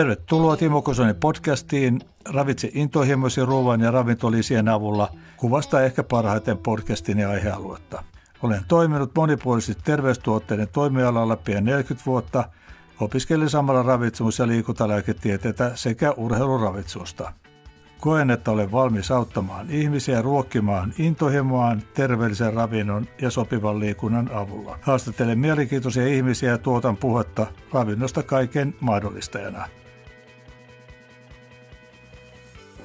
Tervetuloa Timo Kosonin podcastiin. Ravitse intohimoisi ruoan ja ravintolisien avulla. Kuvastaa ehkä parhaiten podcastin ja aihealuetta. Olen toiminut monipuolisesti terveystuotteiden toimialalla pian 40 vuotta. Opiskelin samalla ravitsemus- ja liikuntalääketieteitä sekä urheiluravitsusta. Koen, että olen valmis auttamaan ihmisiä ruokkimaan intohimoaan terveellisen ravinnon ja sopivan liikunnan avulla. Haastattelen mielenkiintoisia ihmisiä ja tuotan puhetta ravinnosta kaiken mahdollistajana.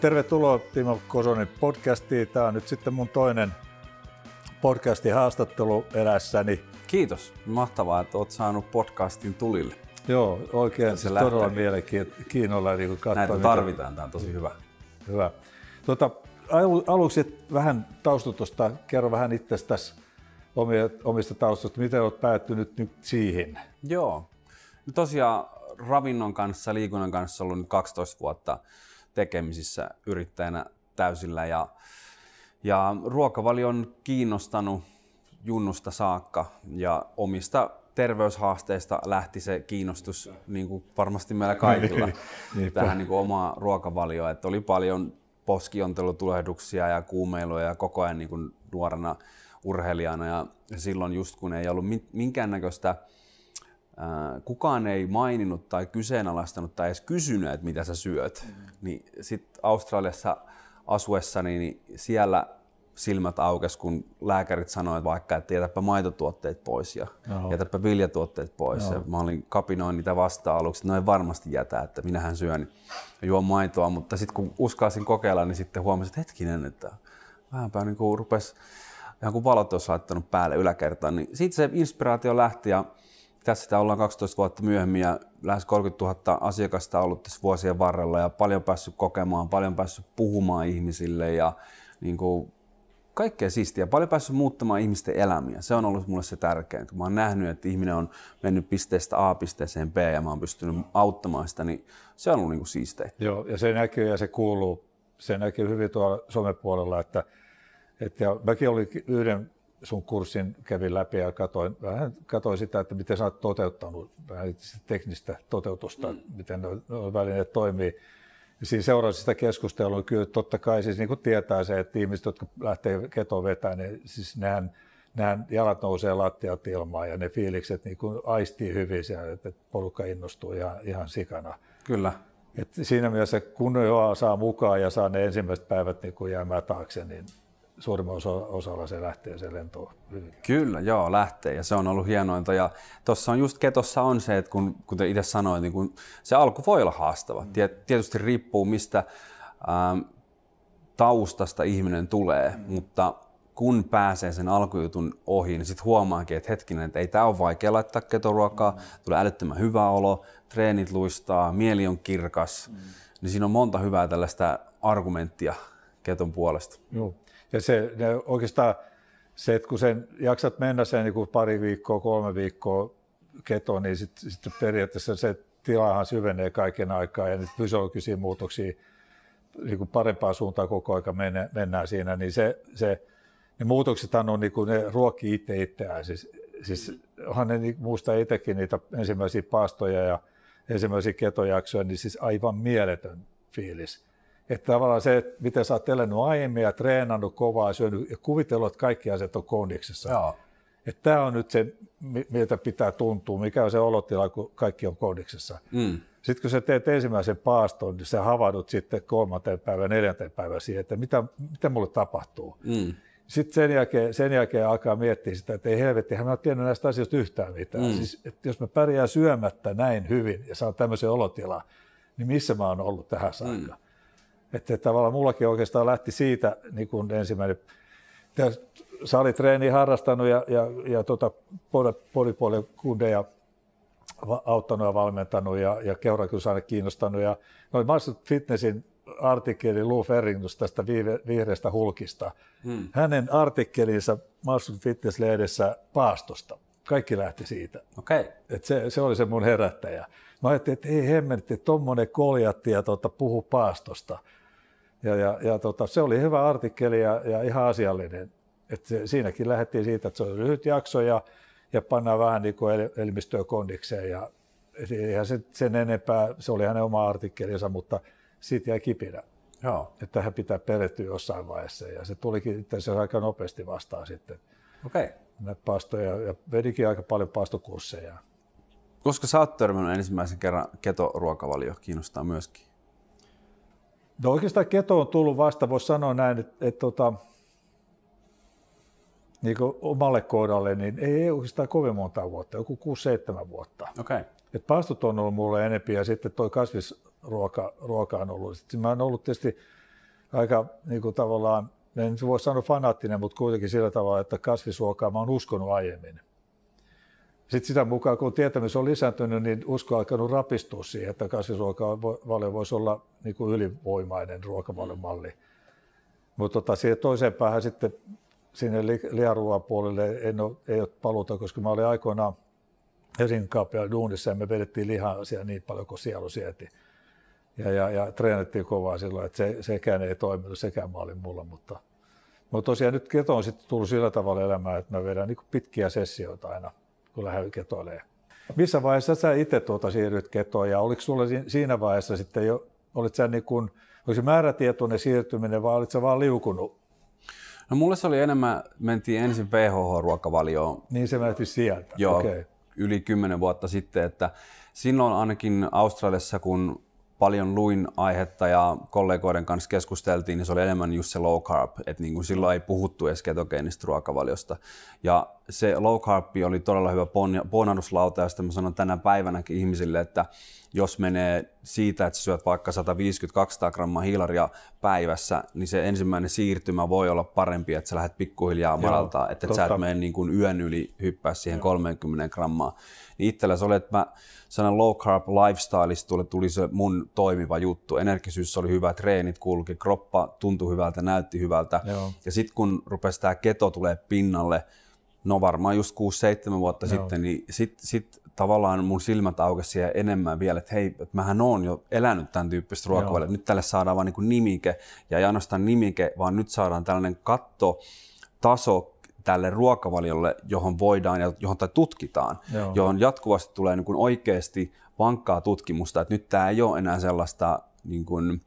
Tervetuloa Timo Kosonin podcastiin. Tämä on nyt sitten mun toinen podcastihaastattelu elässäni. Kiitos. Mahtavaa, että olet saanut podcastin tulille. Joo, oikein. Siis todella mielenkiinnolla. Näitä tarvitaan. Tämä on tosi hyvä. Hyvä. Aluksi vähän taustotusta. Kerro vähän itsestäsi omista taustoista. Miten olet päättynyt nyt siihen? Joo. No tosiaan ravinnon kanssa, liikunnan kanssa ollut nyt 12 vuotta tekemisissä yrittäjänä täysillä. Ja ruokavalio on kiinnostanut junnusta saakka ja omista terveyshaasteista lähti se kiinnostus niin kuin varmasti meillä kaikilla tähän niin kuin omaa ruokavalioon. Että oli paljon poskiontelutulehduksia ja kuumeilua ja koko ajan niin kuin nuorena urheilijana. Ja silloin just kun ei ollut minkäännäköistä, kukaan ei maininnut tai kyseenalaistanut tai edes kysynyt, että mitä sä syöt. Niin sitten Australiassa asuessani niin siellä silmät aukesi, kun lääkärit sanoivat vaikka, että jätäpä maitotuotteet pois ja jätäpä viljatuotteet pois. Ja mä olin kapinoin niitä vastaan aluksi, että no en varmasti jätä, että minähän syön ja juon maitoa. Mutta sitten kun uskalsin kokeilla, niin sitten huomasin, että hetkinen, että vähänpä niin kuin rupesi ihan kuin valot olisi laittanut päälle yläkertaan. Niin siitä se inspiraatio lähti ja tässä sitä ollaan 12 vuotta myöhemmin ja lähes 30 000 asiakasta ollut tässä vuosien varrella ja paljon päässyt kokemaan, paljon päässyt puhumaan ihmisille ja niin kuin kaikkea siistiä. Paljon päässyt muuttamaan ihmisten elämiä. Se on ollut mulle se tärkein. Kun mä oon nähnyt, että ihminen on mennyt pisteestä A pisteeseen B ja mä oon pystynyt auttamaan sitä, niin se on ollut niin kuin siisteä. Joo, ja se näkyy ja se kuuluu. Se näkyy hyvin tuolla somepuolella. Että mäkin olin yhden sun kurssin kävin läpi ja katsoin sitä, että miten sä oot toteuttanut vähän teknistä toteutusta, miten nuo välineet toimii. Siinä seurasi sitä keskustelua. Kyllä totta kai siis niin kuin tietää se, että ihmiset, jotka lähtee ketoon vetämään, niin siis nehän jalat nousee lattialta ilmaan ja ne fiilikset niin kuin aistii hyvin siellä, että porukka innostuu ihan sikana. Kyllä. Et siinä mielessä kun saa mukaan ja saa ne ensimmäiset päivät niin kuin jäämään taakse, niin suurimman osalla se lähtee se lentoon. Kyllä, joo, lähtee ja se on ollut hienointa. Ja tuossa on just ketossa on se, että kun, kuten itse sanoin, niin kun se alku voi olla haastava. Tietysti riippuu mistä taustasta ihminen tulee, mutta kun pääsee sen alkujutun ohi, niin sitten huomaakin, että hetkinen, että ei tämä ole vaikea laittaa ketoruokaa, tulee älyttömän hyvä olo, treenit luistaa, mieli on kirkas, niin siinä on monta hyvää tällaista argumenttia keton puolesta. Joo. Ja se, oikeastaan se, että kun sen jaksat mennä sen niin pari viikkoa, 3 viikkoa ketoon, niin sitten periaatteessa se tilahan syvenee kaiken aikaa ja niitä fysiologisia muutoksia niin parempaan suuntaan koko ajan mennään siinä. Niin ne muutoksethan on, niin kuin, ne ruokkii itseään. Siis onhan ne muistaa itsekin niitä ensimmäisiä paastoja ja ensimmäisiä ketojaksoja, niin siis aivan mieletön fiilis. Että tavallaan se, että miten sä oot elänyt aiemmin ja treenannut kovaa, syönyt ja kuvitellut, että kaikki asiat on kondiksessa. Että tää on nyt se, miltä pitää tuntua, mikä on se olotila, kun kaikki on kondiksessa. Sitten kun sä teet ensimmäisen paaston, niin sä havahdut sitten 3. päivä, 4. päivä siihen, että mitä mulle tapahtuu. Sitten sen jälkeen alkaa miettiä sitä, että ei helvettihän mä en tiennyt näistä asioista yhtään mitään. Siis, että jos mä pärjään syömättä näin hyvin ja saan tämmöisen olotilan, niin missä mä oon ollut tähän saakka? Että tavallaan mullakin oikeastaan lähti siitä niin kuin ensimmäinen. Salitreeniä harrastanut ja puolipuolen kundeja auttanut ja valmentanut ja keurakylsä aina kiinnostanut. Ja noin Marswood Fitnessin artikkeli Lou Ferringus tästä vihreästä hulkista. Hänen artikkelinsa Marswood Fitness-lehdessä paastosta. Kaikki lähti siitä. Okay. Et se oli se mun herättäjä. Mä ajattelin, että ei hemmetti, tommonen koljatti ja puhu paastosta. Se oli hyvä artikkeli ja ihan asiallinen. Et siinäkin lähdettiin siitä, että se on lyhyt jakso ja pannaan vähän niin kuin elimistöä kondikseen. Ja eihän se sen enempää, se oli hänen oma artikkelinsa, mutta siitä jäi kipinä. Joo. Että tähän pitää perehtyä jossain vaiheessa ja se tulikin itse asiassa aika nopeasti vastaan sitten. Okei. Näitä paastoja ja vedikin aika paljon paastokursseja. Koska sä oot törmännyt ensimmäisen kerran keto-ruokavalio, kiinnostaa myöskin. No oikeastaan keto on tullut vasta, voisi sanoa näin, että niin omalle kohdalle, niin ei oikeastaan kovin monta vuotta, joku 6-7 vuotta. Okay. Et paastot on ollut mulle enempi ja sitten toi kasvisruoka on ollut. Sitten mä oon ollut tietysti aika niin kuin tavallaan, en voi sanoa fanaattinen, mutta kuitenkin sillä tavalla, että kasvisruokaa mä oon uskonut aiemmin. Sitten sitä mukaan, kun tietämys on lisääntynyt, niin usko on alkanut rapistua siihen, että kasvisruokavalio voisi olla niin kuin ylivoimainen ruokavaliomalli. Mutta siihen toiseen päähän sitten sinne liharuoan puolelle ei ole paluuta, koska mä olin aikoinaan Helsingin kauppiaan duunissa ja me vedettiin lihaa siellä niin paljon kuin sielu sieti. Ja treenattiin kovaa silloin, että sekään ei toiminut, sekään mä olin mulla. Mutta tosiaan nyt keto on sitten tullut sillä tavalla elämään, että mä vedän niin kuin pitkiä sessioita aina, kun lähdin ketoilemaan. Missä vaiheessa sä itse siirryit ketoon ja oliko sulla siinä vaiheessa sitten jo, oliko se määrätietoinen siirtyminen vai olit sä vaan liukunut? No mulle se oli enemmän, mentiin ensin VHH-ruokavalioon. Niin se lähti sieltä? Joo, okay. Yli 10 vuotta sitten. Että silloin ainakin Australiassa, kun paljon luin aihetta ja kollegoiden kanssa keskusteltiin, niin se oli enemmän just se low carb. Että niin kuin silloin ei puhuttu edes ketogeenistä ruokavaliosta. Ja se low carb oli todella hyvä bonuslauta ja sitä mä sanon tänä päivänäkin ihmisille, että jos menee siitä, että syöt vaikka 150-200 grammaa hiilaria päivässä, niin se ensimmäinen siirtymä voi olla parempi, että sä lähdet pikkuhiljaa madaltaa, että sä et mene niin kuin yön yli hyppää siihen 30 grammaa. Niin itsellä se oli, että mä sanon low carb lifestyleista tuli se mun toimiva juttu. Energisyys oli hyvä, treenit kulki, kroppa tuntui hyvältä, näytti hyvältä. Joo. Ja sit kun rupesi tää keto tulee pinnalle, no varmaan just 6-7 vuotta sitten, niin sit tavallaan mun silmät aukesi enemmän vielä, että hei, että mähän oon jo elänyt tämän tyyppistä ruokavaliota. Nyt tälle saadaan vaan niin kuin nimike, ja ei ainoastaan nimike, vaan nyt saadaan tällainen kattotaso tälle ruokavaliolle, johon voidaan ja johon tai tutkitaan, johon jatkuvasti tulee niin kuin oikeasti vankkaa tutkimusta, että nyt tämä ei ole enää sellaista niin kuin,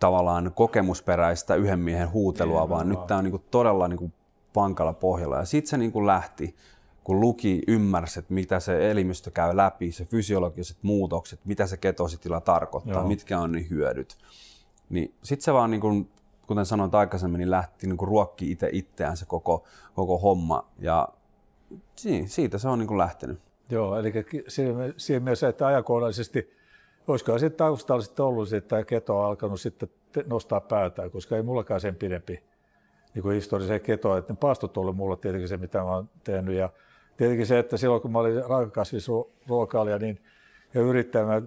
tavallaan kokemusperäistä yhden miehen huutelua, vaan nyt tämä on niin kuin, todella niin kuin, vankalla pohjalla. Ja sitten se niin kuin lähti, kun luki, ymmärsi, että mitä se elimistö käy läpi, se fysiologiset muutokset, mitä se ketositila tarkoittaa, mitkä on ne hyödyt. Niin sitten se vaan, niin kuin, kuten sanoin aikaisemmin, niin lähti niin kuin ruokkiin itse itseään se koko homma. Ja siitä se on niin kuin lähtenyt. Joo, eli siinä mielessä, että ajankohdallisesti, olisikohan sitten taustalla sitten ollut, että keto on alkanut sitten nostaa päätään, koska ei mullakaan sen pidempi. Niin historiseen ketoon, että ne paastot on ollut mulla tietenkin se, mitä mä oon tehnyt. Ja tietenkin se, että silloin kun mä olin raakakasvisruokailija niin, ja yrittäjä, mä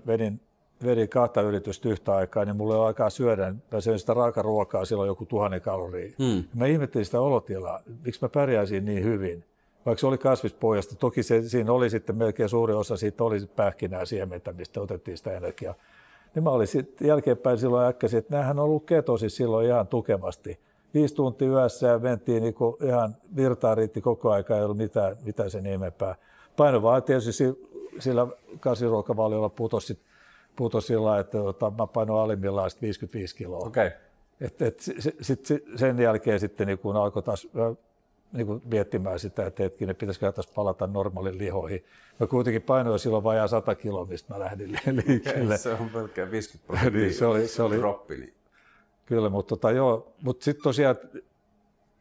vedin 2 yritystä yhtä aikaa, niin mulla ei ole aikaa syödä. Mä söin sitä raakaruokaa silloin joku 1000 kaloria. Mä ihmettelin sitä olotilaa, miksi mä pärjäisin niin hyvin, vaikka se oli kasvispohjasta. Toki siinä oli sitten melkein suuri osa, siitä oli pähkinää siementä, mistä otettiin sitä energiaa. Niin mä olin sitten jälkeenpäin silloin äkkäsin, että näähän on ollut ketosis silloin ihan tukevasti. 5 tuntia yössä ja mentiin niin ihan virtaa riitti koko aika, ei ollut mitään sen ihmeempää. Paino vaan tietysti sillä kasviruokavaliolla putosi sillä, että mä painoin alimmillaan 55 kiloa. Okay. Sen jälkeen sitten niin alkoi taas niin miettimään sitä, että hetkinen, pitäisikö taas palata normaalin lihoihin. Mä kuitenkin painoin silloin vajaa 100 kiloa, mistä mä lähdin liikkeelle. Okay, se on pelkkää 50% niin, se oli droppini. Kyllä, mutta mut sitten tosiaan,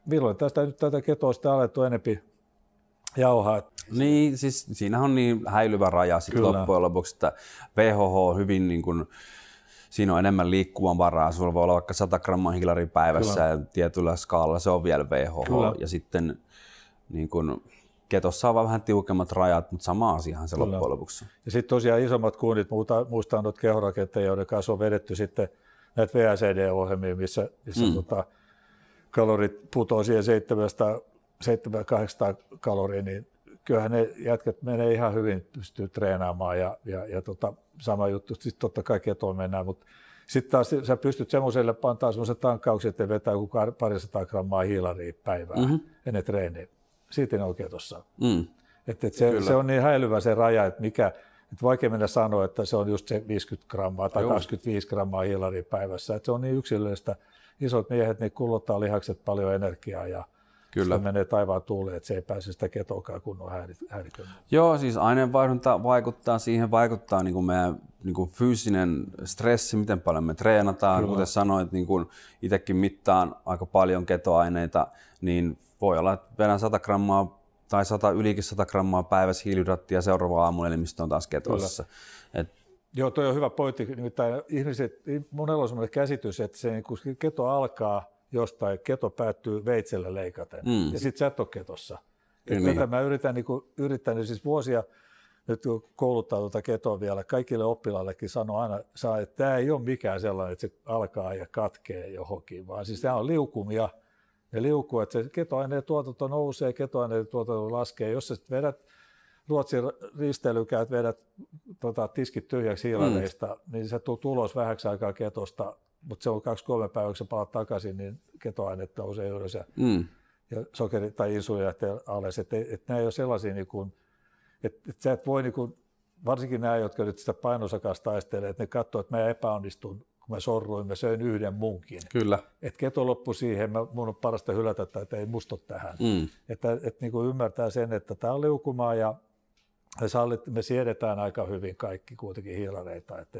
milloin tätä ketoa sitä alettu enempi jauhaa? Niin, siis siinähän on niin häilyvä raja sitten loppujen lopuksi, että VHH on hyvin niin kuin, siinä on enemmän liikkumavaraa. Sulla voi olla vaikka 100 grammaa hiilaria päivässä ja tietyllä skaalalla se on vielä VHH. Kyllä. Ja sitten niin kuin, ketossa on vähän tiukemmat rajat, mutta sama asiahan se loppujen lopuksi. Ja sitten tosiaan isommat kunnit, muistaa noita kehorakenteja, joiden kanssa on vedetty sitten näitä VACD-ohjelmia, missä kalorit putoaa siihen 700-800 kaloria, niin kyllähän ne jätkät menee ihan hyvin, pystyy treenaamaan ja sama juttu, sitten totta kai ketoon mennään, mutta sitten taas sä pystyt semmoiselle pantaa semmoisen tankkauksen, ettei vetää joku 200 grammaa hiilaria päivää ennen treeniä. Siitä ne on ketossa. Se on niin häilyvä se raja, että mikä Nyt vaikea mennä sanoa, että se on just se 50 grammaa tai 25 grammaa hiilaria päivässä. Että se on niin yksilöllistä. Isot miehet niin kuluttaa lihakset paljon energiaa ja se menee taivaan tuuleen, että se ei pääse sitä ketoakaan kunnon häiriköimään. Joo, siis aineenvaihdunta vaikuttaa siihen, vaikuttaa niin kuin meidän niin kuin fyysinen stressi, miten paljon me treenataan. Kyllä. Kuten sanoit, niin kuin itsekin mittaan aika paljon ketoaineita, niin voi olla, että vedän 100 grammaa tai ylikin 100 grammaa päivässä hiilihydraattia seuraava aamu, eli mistä on taas ketoisessa. Joo, toi on hyvä pointti. Nimittäin ihmiset, monella on sellainen käsitys, että se, kun keto alkaa jostain, keto päättyy veitsellä leikaten, ja sitten sä et ole ketossa. Tätä mä yritän siis vuosia, nyt kun kouluttaa tuota ketoa vielä, kaikille oppilaillekin sanoo aina, että tämä ei ole mikään sellainen, että se alkaa ja katkee johonkin, vaan siis tämä on liukumia. Ne liukuu, että se ketoaineen tuotanto nousee, ketoaineen tuotanto laskee. Jos sä vedät Ruotsin risteilykäyt, vedät tiskit tyhjäksi hiilareista, niin se tulee ulos vähäksi aikaa ketosta, mutta se on 2-3 päivää, kun sä palaat takaisin, niin ketoaineet nousee ylös ja sokeri tai insuliini lähtee alas. Että nämä ei ole sellaisia, niin että sä et voi, niin kun, varsinkin nämä, jotka nyt sitä painosakas taistelee, että ne katsoo, että mä epäonnistun. Mä sorruin, mä söin yhden munkin. Kyllä. Et keto loppu siihen, mun on parasta hylätä, että ei musta tähän. Että niin kuin ymmärtää sen, että tää on liukumaa ja me siedetään aika hyvin kaikki kuitenkin hiilareita, että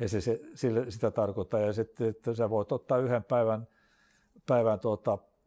ei se sitä tarkoita. Ja sitten että sä voit ottaa yhden päivän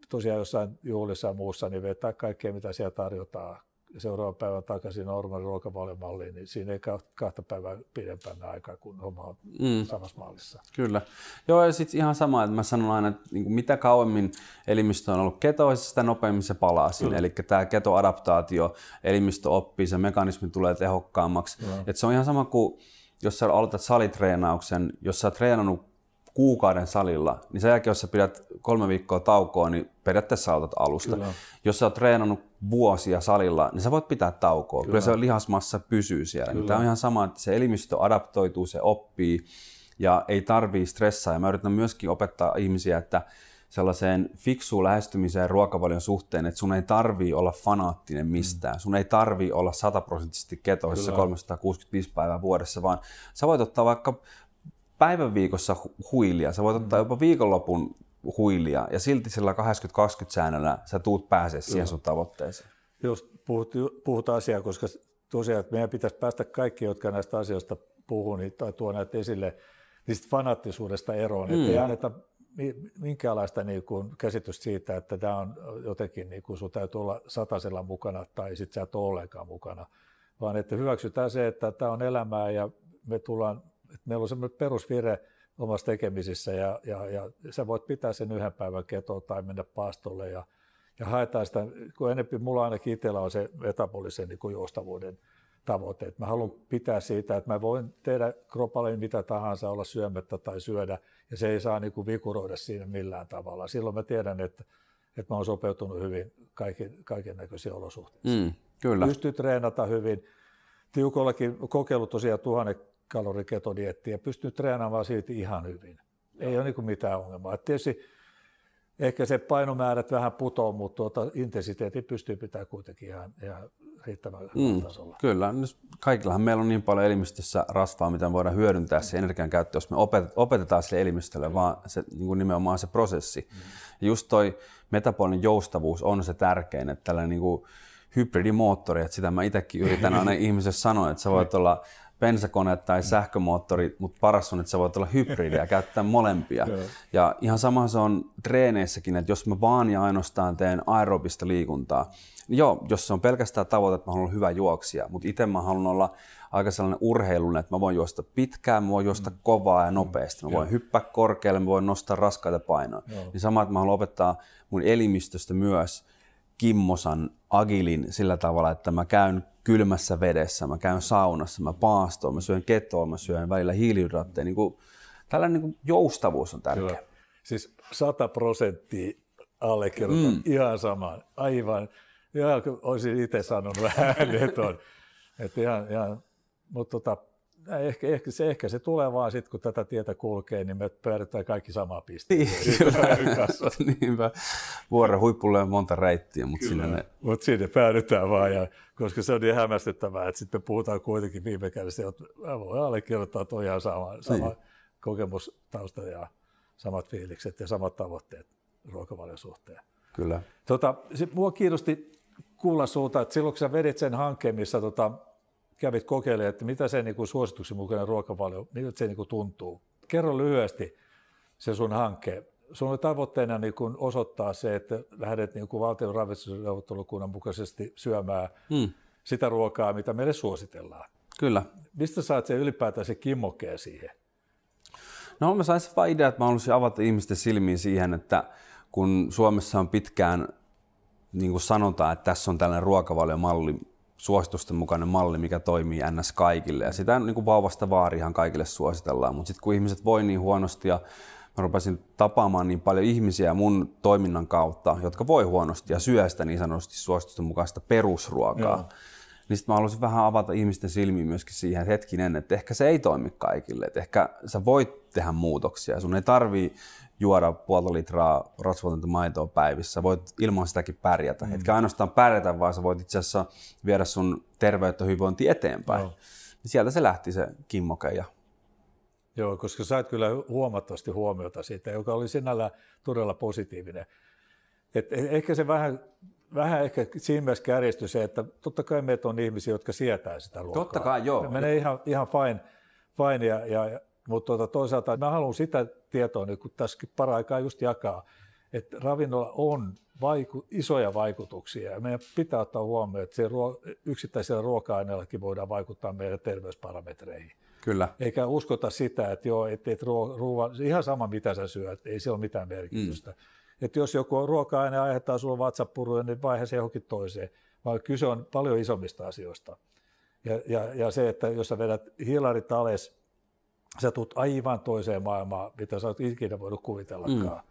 tosiaan jossain juhlissa ja muussa, niin vetää kaikkea mitä siellä tarjotaan. Seuraavan päivän takaisin normaali ruokavaliomalliin, niin siinä ei kahta päivää pidempään aikaa, kun homma on samassa mallissa. Kyllä. Joo, ja sitten ihan sama, että mä sanon aina, että mitä kauemmin elimistö on ollut ketoisessa, sitä nopeammin se palaa sinne. Eli tämä ketoadaptaatio, elimistö oppii, se mekanismi tulee tehokkaammaksi. Et se on ihan sama kuin, jos sä aloitat salitreenauksen, jos sä oot treenannut kuukauden salilla, niin sen jälkeen, jos sä pidät 3 viikkoa taukoa, niin periaatteessa aloitat alusta. Kyllä. Jos sä oot treenannut vuosia salilla, niin sä voit pitää taukoa. Kyllä se lihasmassa pysyy siellä. Niin tämä on ihan sama, että se elimistö adaptoituu, se oppii ja ei tarvii stressaa. Ja mä yritän myöskin opettaa ihmisiä, että sellaiseen fiksuun lähestymiseen ruokavalion suhteen, että sun ei tarvii olla fanaattinen mistään. Sun ei tarvii olla 100% ketoisessa 365 päivää vuodessa, vaan sä voit ottaa vaikka päivän viikossa huilia. Sä voit ottaa jopa viikonlopun huilia ja silti sillä 80-20 säännöllä sä tuut pääsee siihen sun tavoitteeseen. Jos puhut asiaa, koska tosiaan että meidän pitäisi päästä kaikki, jotka näistä asioista puhuu tai tuo näitä esille, niistä fanaattisuudesta eroon. Ettei anneta minkäänlaista käsitystä siitä, että tämä on jotenkin, sun täytyy olla satasella mukana tai sit sä et ole ollenkaan mukana. Vaan että hyväksytään se, että tämä on elämää ja meillä on semmoinen perusvire omassa tekemisissä ja sä voit pitää sen yhden päivän ketoa tai mennä paastolle ja haetaan sitä, kun enemmän mulla ainakin itsellä on se metabolisen joustavuuden tavoite, että mä haluan pitää siitä, että mä voin tehdä kropalle mitä tahansa, olla syömättä tai syödä ja se ei saa vikuroida siinä millään tavalla. Silloin mä tiedän, että mä oon sopeutunut hyvin kaiken näköisiin olosuhteisiin. Kyllä. Pystyy treenata hyvin. Tiukollakin kokeilu tosiaan 1000 kalorin ketodieettiä ja pystyy treenaamaan siitä ihan hyvin. Ei ole mitään ongelmaa. Tietysti ehkä se painomäärät vähän putoaa, mutta intensiteetti pystyy pitämään kuitenkin ihan riittävän tasolla. Kyllä. Kaikillahan meillä on niin paljon elimistössä rasvaa, mitä voidaan hyödyntää se energiankäyttö, jos me opetetaan sille elimistölle, vaan se, nimenomaan se prosessi. Ja just toi metabolinen joustavuus on se tärkein, että tällainen hybridimoottori, että sitä mä itsekin yritän aina ihmisille sanoa, että sä voit olla bensakone tai sähkömoottori, mutta paras on, että sä voit olla hybridi ja käyttää molempia. Ja ihan sama se on treeneissäkin, että jos mä vaan ja ainoastaan teen aerobista liikuntaa, niin joo, jos se on pelkästään tavoite, että mä haluan olla hyvä juoksija, mutta itse mä haluan olla aika sellainen urheilullinen, että mä voin juosta pitkään, mä voin juosta kovaa ja nopeasti, mä voin hyppää korkealle, mä voin nostaa raskaita painoja. Niin sama, että mä haluan opettaa mun elimistöstä myös kimmosan agilin sillä tavalla, että mä käyn kylmässä vedessä, mä käyn saunassa, mä paastoon, mä syön ketoa, mä syön välillä hiilihydraatteja. Tällainen joustavuus on tärkeä. Siis 100% allekirjoitan ihan samaan. Aivan. Ihan kun olisin itse sanonut ääneton. Mutta ehkä se tulee vaan sitten, kun tätä tietä kulkee, niin me päädytään kaikki samaan pisteen. Niinpä. vuoren huipulle on monta reittiä, mutta sinne ne... Mutta sinne päädytään vaan, ja, koska se on niin hämmästyttävää, että sitten me puhutaan kuitenkin viime kädessä, että voi allekirjoittaa, että on ihan sama kokemustausta ja samat fiilikset ja samat tavoitteet ruokavalion suhteen. Kyllä. Mua kiinnosti kuulla sulta, että silloin kun sä vedit sen hankkeen, missä kävit kokeilemaan, että mitä se niin kuin suosituksen mukainen ruokavalio, miltä se niin kuin tuntuu. Kerro lyhyesti se sun hankkeen. Sun oli tavoitteena niin kuin osoittaa se, että lähdet niin kuin valtion ravitsemusneuvottelukunnan mukaisesti syömään sitä ruokaa, mitä meille suositellaan. Kyllä. Mistä saat se ylipäätään se kimmokeen siihen? No mä sain se vaan idea, että mä haluaisin avata ihmisten silmiin siihen, että kun Suomessa on pitkään niin kuin sanotaan, että tässä on tällainen ruokavaliomalli, suositusten mukainen malli, mikä toimii ns. Kaikille. Ja sitä niin kuin vauvasta vaarihan kaikille suositellaan, mutta sitten kun ihmiset voi niin huonosti ja mä rupesin tapaamaan niin paljon ihmisiä mun toiminnan kautta, jotka voi huonosti ja syö sitä niin sanotusti suositusten mukaista perusruokaa, niin sitten mä haluaisin vähän avata ihmisten silmiä myöskin siihen, että hetkinen, että ehkä se ei toimi kaikille, että ehkä sä voit tehdä muutoksia, sun ei tarvii juoda 1,5 litraa rasvatonta maitoa päivissä, voit ilman sitäkin pärjätä. Etkä ainoastaan pärjätä, vaan sä voit itse asiassa viedä sun terveyttä hyvinvointia eteenpäin. Sieltä se lähti se kimmoke. Joo, koska sait kyllä huomattavasti huomiota siitä, joka oli sinällään todella positiivinen. Et ehkä se vähän ehkä siinä mielessä kärjistyi se, että totta kai meitä on ihmisiä, jotka sietää sitä luokkaa. Totta kai, joo. Menee ihan fine ja mutta toisaalta mä haluan sitä tietoa, niin kun tässäkin paraikaa just jakaa, että ravinnolla on isoja vaikutuksia ja meidän pitää ottaa huomioon, että yksittäisellä ruoka-aineellakin voidaan vaikuttaa meidän terveysparametreihin. Kyllä. Eikä uskota sitä, että joo, ihan sama mitä sä syöt, ei se ole mitään merkitystä. Että jos joku ruoka-aine aiheuttaa sulla vatsapuruja, niin vaihe se johonkin toiseen, vaan kyse on paljon isommista asioista. Ja se, että jos sä vedät hiilarit alas, sä tulet aivan toiseen maailmaan, mitä sä oot ikinä voinut kuvitellakaan.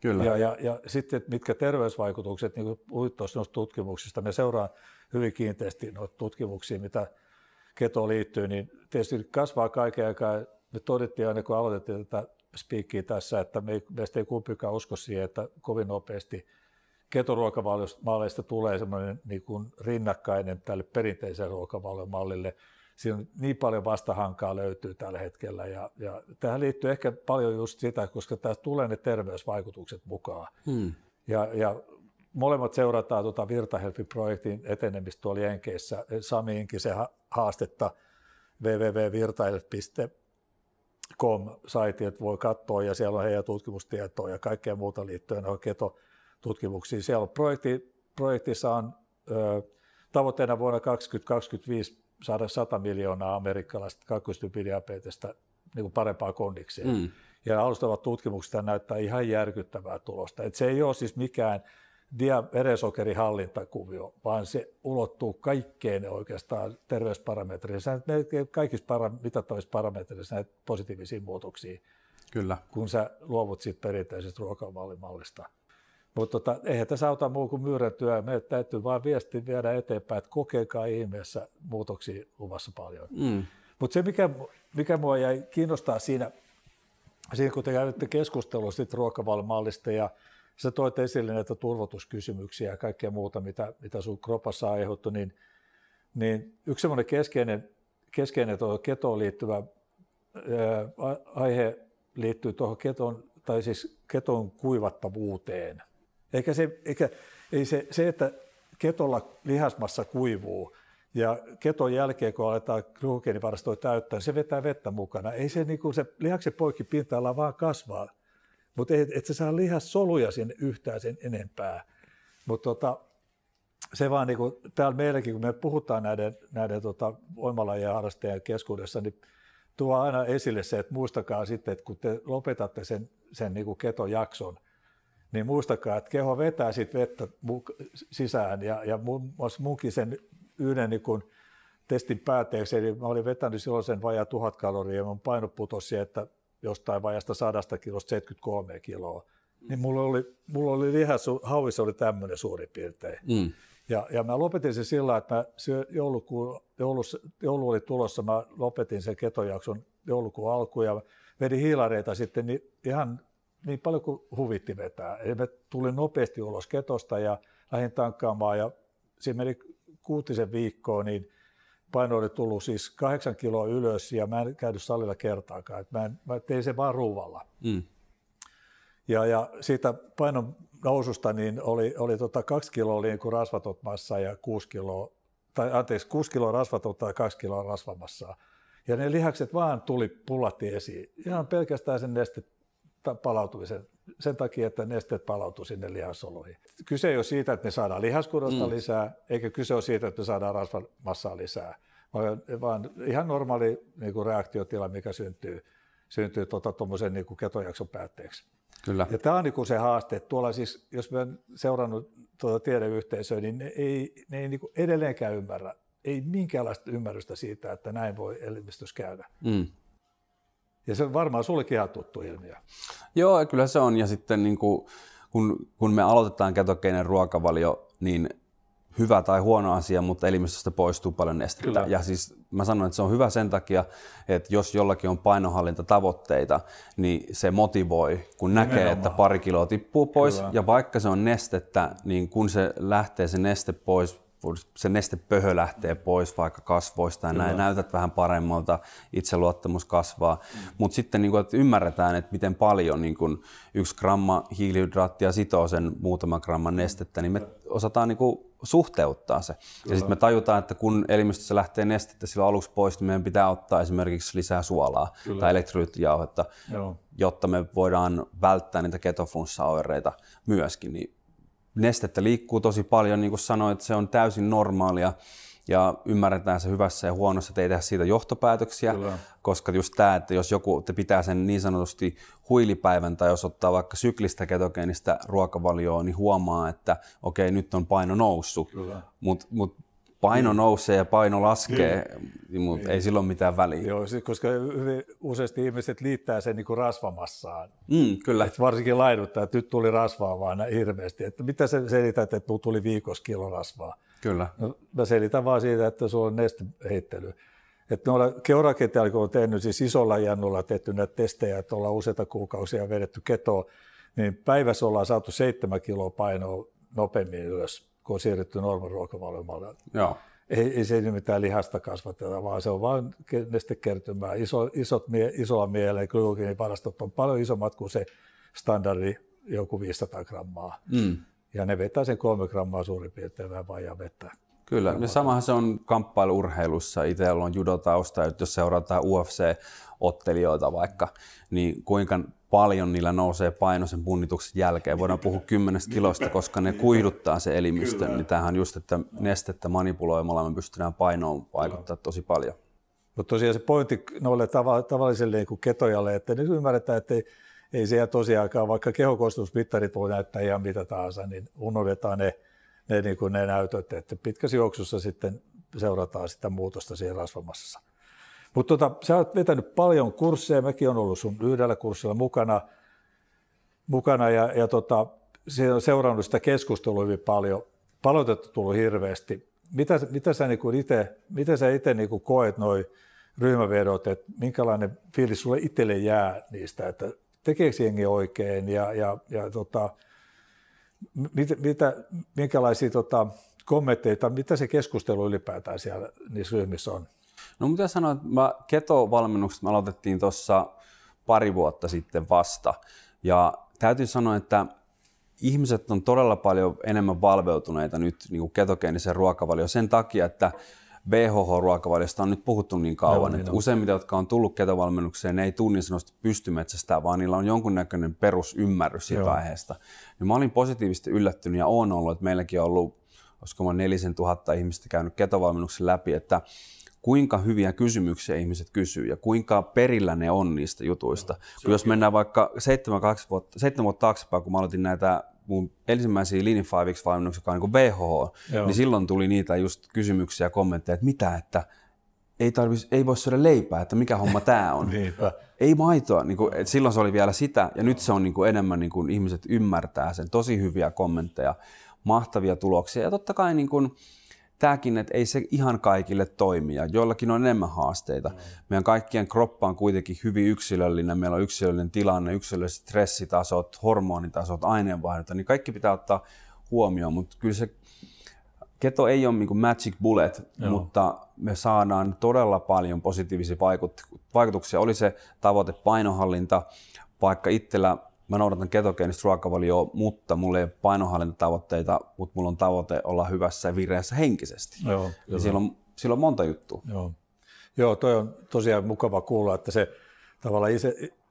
Kyllä. Ja sitten mitkä terveysvaikutukset, niin kuin puhuit tuossa noista tutkimuksista, me seuraan hyvin kiinteästi noita tutkimuksia, mitä ketoon liittyy, niin tietysti kasvaa kaiken aikaa. Me todettiin aina, kun aloitettiin tätä speakia tässä, että meistä ei kumpikaan usko siihen, että kovin nopeasti ketoruokavaliomalleista tulee semmoinen niin kuin rinnakkainen tälle perinteiselle ruokavaliomallille. Siinä niin paljon vastahankaa löytyy tällä hetkellä ja tähän liittyy ehkä paljon just sitä, koska tässä tulee ne terveysvaikutukset mukaan. Ja molemmat seurataan Virta Healthin projektin etenemistä tuolla Jenkeissä. Sami Minkkisen haastetta www.virtahealth.com-saitiin, että voi katsoa ja siellä on heidän tutkimustietoa ja kaikkea muuta liittyen ketotutkimuksiin. Siellä on projektissa on tavoitteena vuonna 2025 saada 100 miljoonaa amerikkalaista kakkostyypin diabetesta niin parempaa kondikseen. Ja alustavat tutkimukset näyttää ihan järkyttävää tulosta. Et se ei ole siis mikään verensokerihallintakuvio, vaan se ulottuu kaikkeen oikeastaan terveysparametreissä. Kaikissa mitattavissa parametreissä näitä positiivisia muutoksia, kyllä, kun sä luovut siitä perinteisestä ruokavallimallista. Mutta eihän tässä auta muu kuin myyräntyä. Meidän täytyy vain viedä eteenpäin, että kokeilkaa ihmeessä, muutoksia luvassa paljon. Mutta se, mikä mua jäi kiinnostaa siinä kun te käytte keskustelua ruokavalmallista ja sä toit esille näitä turvotuskysymyksiä ja kaikkea muuta, mitä sun kropassa aiheuttui, niin yksi semmoinen keskeinen ketoon liittyvä aihe liittyy tuohon keton kuivattavuuteen. Eikä se, että ketolla lihasmassa kuivuu ja keton jälkeen, kun aletaan glukogeenivarastoa täyttää, niin se vetää vettä mukana. Ei se, niin kuin se lihaksen poikki pinta-ala vaan kasvaa, mutta et se saa lihassoluja sinne yhtään sen enempää. Mutta se vaan niin kuin täällä meilläkin, kun me puhutaan näiden voimalajien harrastajien keskuudessa, niin tuo aina esille se, että muistakaa sitten, että kun te lopetatte sen niin kuin ketojakson, niin muistakaa, että keho vetää siitä vettä sisään ja munkin sen yhden niin kuin testin päätteeksi, eli mä olin vetänyt silloin sen vajaa 1000 kaloria ja mun paino putosi että jostain vajasta 100 kilosta 73 kiloa, niin mulla oli lihashauissa oli tämmöinen suurin piirtein. Ja mä lopetin sen sillä, että mä joulu oli tulossa, mä lopetin sen ketojakson joulukuun alkuun ja vedin hiilareita sitten niin ihan niin paljon kuin huvitti vetää. Eli me tulin nopeasti ulos ketosta ja lähdin tankkaamaan ja siinä meni kuutisen viikkoa, niin paino oli tullut siis 8 kiloa ylös ja mä en käynyt salilla kertaakaan. Mä tein sen vaan ruuvalla. Mm. Ja siitä painon noususta niin oli 2 kiloa oli niin kuin rasvatonta massaa ja 6 kiloa rasvatonta ja 2 kiloa rasvamassaa. Ja ne lihakset vaan pulatti esiin. Ihan pelkästään sen palautumisen sen takia, että nesteet palautuu sinne lihassoluihin. Kyse ei ole siitä, että me saadaan lihaskudosta lisää, eikä kyse ole siitä, että me saadaan rasvamassaa lisää, vaan ihan normaali niin kuin reaktiotila, mikä syntyy tuommoisen niin kuin ketojakson päätteeksi. Kyllä. Ja tämä on niin kuin se haaste, että tuolla siis, jos me olen seurannut tuota tiedeyhteisöä, niin ne ei niin kuin edelleenkään ymmärrä, ei minkäänlaista ymmärrystä siitä, että näin voi elimistössä käydä. Mm. Ja se on varmaan sullekin ihan tuttu ilmiö. Joo, kyllä se on. Ja sitten niin kun me aloitetaan ketogeeninen ruokavalio, niin hyvä tai huono asia, mutta elimistöstä poistuu paljon nestettä. Kyllä. Ja siis mä sanon, että se on hyvä sen takia, että jos jollakin on painonhallintatavoitteita, niin se motivoi, kun näkee, nimenomaan, että pari kiloa tippuu pois. Kyllä. Ja vaikka se on nestettä, niin kun se lähtee se neste pois, se nestepöhö lähtee pois vaikka kasvoista ja näin, näytät vähän paremmalta, itseluottamus kasvaa. Mutta sitten niin kun, että ymmärretään, että miten paljon niin kun 1 gramma hiilihydraattia sitoo sen muutaman gramman nestettä, niin me osataan niin kun suhteuttaa se. Kyllä. Ja sitten me tajutaan, että kun elimistössä lähtee nestettä silloin aluksi pois, niin meidän pitää ottaa esimerkiksi lisää suolaa, kyllä, tai elektrolyyttijauhetta, jotta me voidaan välttää niitä ketoflunssaoireita myöskin. Niin nestettä liikkuu tosi paljon, niin kuin sanoit, se on täysin normaalia ja ymmärretään se hyvässä ja huonossa, ettei tehdä siitä johtopäätöksiä, kyllä, koska just tämä, että jos joku pitää sen niin sanotusti huilipäivän tai jos ottaa vaikka syklistä ketogeenistä ruokavalioon, niin huomaa, että okei, nyt on paino noussut, mut paino nousee ja paino laskee, mutta ei silloin mitään väliä. Joo, koska hyvin useasti ihmiset liittää sen niin kuin rasvamassaan. Kyllä. Et varsinkin laiduttaa, että nyt tuli rasvaa vaan hirveästi. Että mitä sä selität, että tuli viikossa kilo rasvaa? Kyllä. No, mä selitän vaan siitä, että sulla on nesteheittely. Että noilla keurakenteillä, kun on tehnyt, siis isolla jännulla tehty näitä testejä, että ollaan useita kuukausia vedetty ketoa, niin päivässä ollaan saatu 7 kiloa painoa nopeammin ylös, kun on siirrytty normaaliruokavalioon. Ei se nimittäin lihasta kasvateta, vaan se on vain nestekertymää. Isolla mielellä glykogeenivarastot on paljon isommat kuin se standardi, joku 500 grammaa. Ja ne vetää sen 3 grammaa suurin piirtein vähän vajaa vettä. Kyllä, ja samahan se on kamppailurheilussa. Itsellä on judotausta, että jos seurataan UFC-ottelijoita vaikka, niin kuinka paljon niillä nousee paino sen punnituksen jälkeen. Voidaan puhua 10 kilosta, koska ne kuiduttaa se elimistön. Niin tämähän on just, että nestettä manipuloimalla me pystytään painoon vaikuttamaan tosi paljon. Mutta tosiaan se pointti noille tavalliselle ketojalle, että nyt ymmärretään, että ei se tosiaankaan, vaikka kehokoistumismittarit voi näyttää ihan mitä tahansa, niin unohdetaan ne näytöt, että pitkässä juoksussa sitten seurataan sitä muutosta siihen rasvamassassa. Mutta sä oot vetänyt paljon kursseja, mäkin olen ollut sun yhdellä kurssilla mukana ja seurannut sitä keskustelua hyvin paljon. Palautetta tullut hirveästi. Mitä sä itse niinku koet nuo ryhmävedot, että minkälainen fiilis sulle itselle jää niistä, että tekeekö jengi oikein ja minkälaisia kommentteja tai mitä se keskustelu ylipäätään siellä niissä ryhmissä on? No mitä sanoa, että keto-valmennukset me aloitettiin tuossa pari vuotta sitten vasta. Ja täytyy sanoa, että ihmiset on todella paljon enemmän valveutuneita nyt niin kuin ketogeenisen ruokavalioon sen takia, että BHH-ruokavaliosta on nyt puhuttu niin kauan, että useimmiten, jotka on tullut ketovalmennukseen, ne ei tunnin sanotusti pystymetsästää, vaan niillä on jonkunnäköinen perusymmärrys siitä aiheesta. Ja mä olin positiivisesti yllättynyt ja olen ollut, että meilläkin on ollut, olisiko mä 4000 ihmistä käynyt ketovalmennuksen läpi, että kuinka hyviä kysymyksiä ihmiset kysyy ja kuinka perillä ne on niistä jutuista. Kun jos mennään vaikka 7 vuotta taaksepäin, kun mä aloitin näitä mun ensimmäisiä Lean 5X-valmennuksia, joka on niin BHH, niin silloin tuli niitä just kysymyksiä ja kommentteja, että mitä, että ei voi syödä leipää, että mikä homma tää on. Ei maitoa, niin kuin, että silloin se oli vielä sitä ja nyt se on niin kuin enemmän, niin kuin ihmiset ymmärtää sen, tosi hyviä kommentteja, mahtavia tuloksia ja totta kai niin kuin, tämäkin, että ei se ihan kaikille toimi ja joillakin on enemmän haasteita. Meidän kaikkien kroppa on kuitenkin hyvin yksilöllinen, meillä on yksilöllinen tilanne, yksilölliset stressitasot, hormonitasot, aineenvaihdunta, niin kaikki pitää ottaa huomioon, mutta kyllä se keto ei ole niin kuin magic bullet, joo, mutta me saadaan todella paljon positiivisia vaikutuksia. Oli se tavoite painonhallinta, vaikka itsellä mä noudatan ketogeenistä ruokavalioa, mutta mulla ei ole painonhallintatavoitteita, mutta mulla on tavoite olla hyvässä ja vireässä henkisesti. Joo, ja siellä on monta juttua. Joo. Joo, toi on tosiaan mukava kuulla, että se tavallaan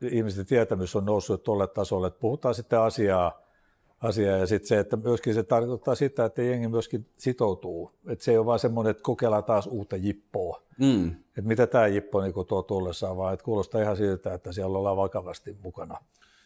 ihmisten tietämys on noussut tuolle tasolle, että puhutaan sitten asiaa ja sitten se, että myöskin se tarkoittaa sitä, että jengi myöskin sitoutuu. Että se ei ole vaan semmoinen, että kokeillaan taas uutta jippoa. Mm. Että mitä tämä jippo niin tuo tullessaan, vaan että kuulostaa ihan siltä, että siellä ollaan vakavasti mukana.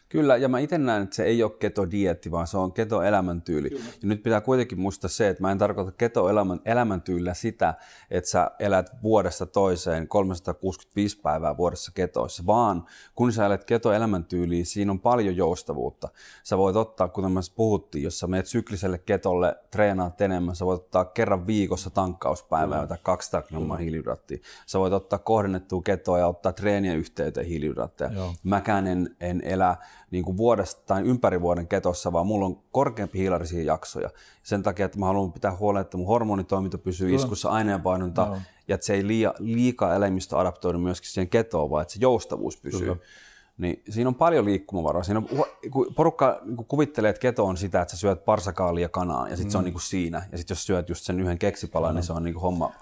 Kyllä, ja mä itse näen, että se ei ole ketodieetti, vaan se on ketoelämäntyyli. Kyllä. Ja nyt pitää kuitenkin muistaa se, että mä en tarkoita ketoelämäntyylillä sitä, että sä elät vuodesta toiseen 365 päivää vuodessa ketoissa, vaan kun sä elät ketoelämäntyyliin, siinä on paljon joustavuutta. Sä voit ottaa, kuten mä puhuttiin, jos sä menet sykliselle ketolle, treenaat enemmän, sä voit ottaa kerran viikossa tankkauspäivää, tai 200 grammaa hiilihydraattia. Sä voit ottaa kohdennettua ketoa ja ottaa treenien yhteyteen hiilihydraatteja. Mäkään en elä niin kuin vuodesta tai ympäri vuoden ketossa, vaan mulla on korkeampi hiilarisia jaksoja. Sen takia, että mä haluan pitää huolen, että mun hormonitoiminta pysyy iskussa, aineenvaihdunta, no, ja että se ei liikaa eläimistö adaptoidu myöskin siihen ketoon, vaan että se joustavuus pysyy. Kyllä. Niin siinä on paljon liikkumavaraa. Siinä on, kun porukka kuvittelee, että keto on sitä, että sä syöt parsakaalia kanaa ja sitten se on niin kuin siinä. Ja sitten jos syöt just sen yhden keksipalan, niin se on niin kuin homma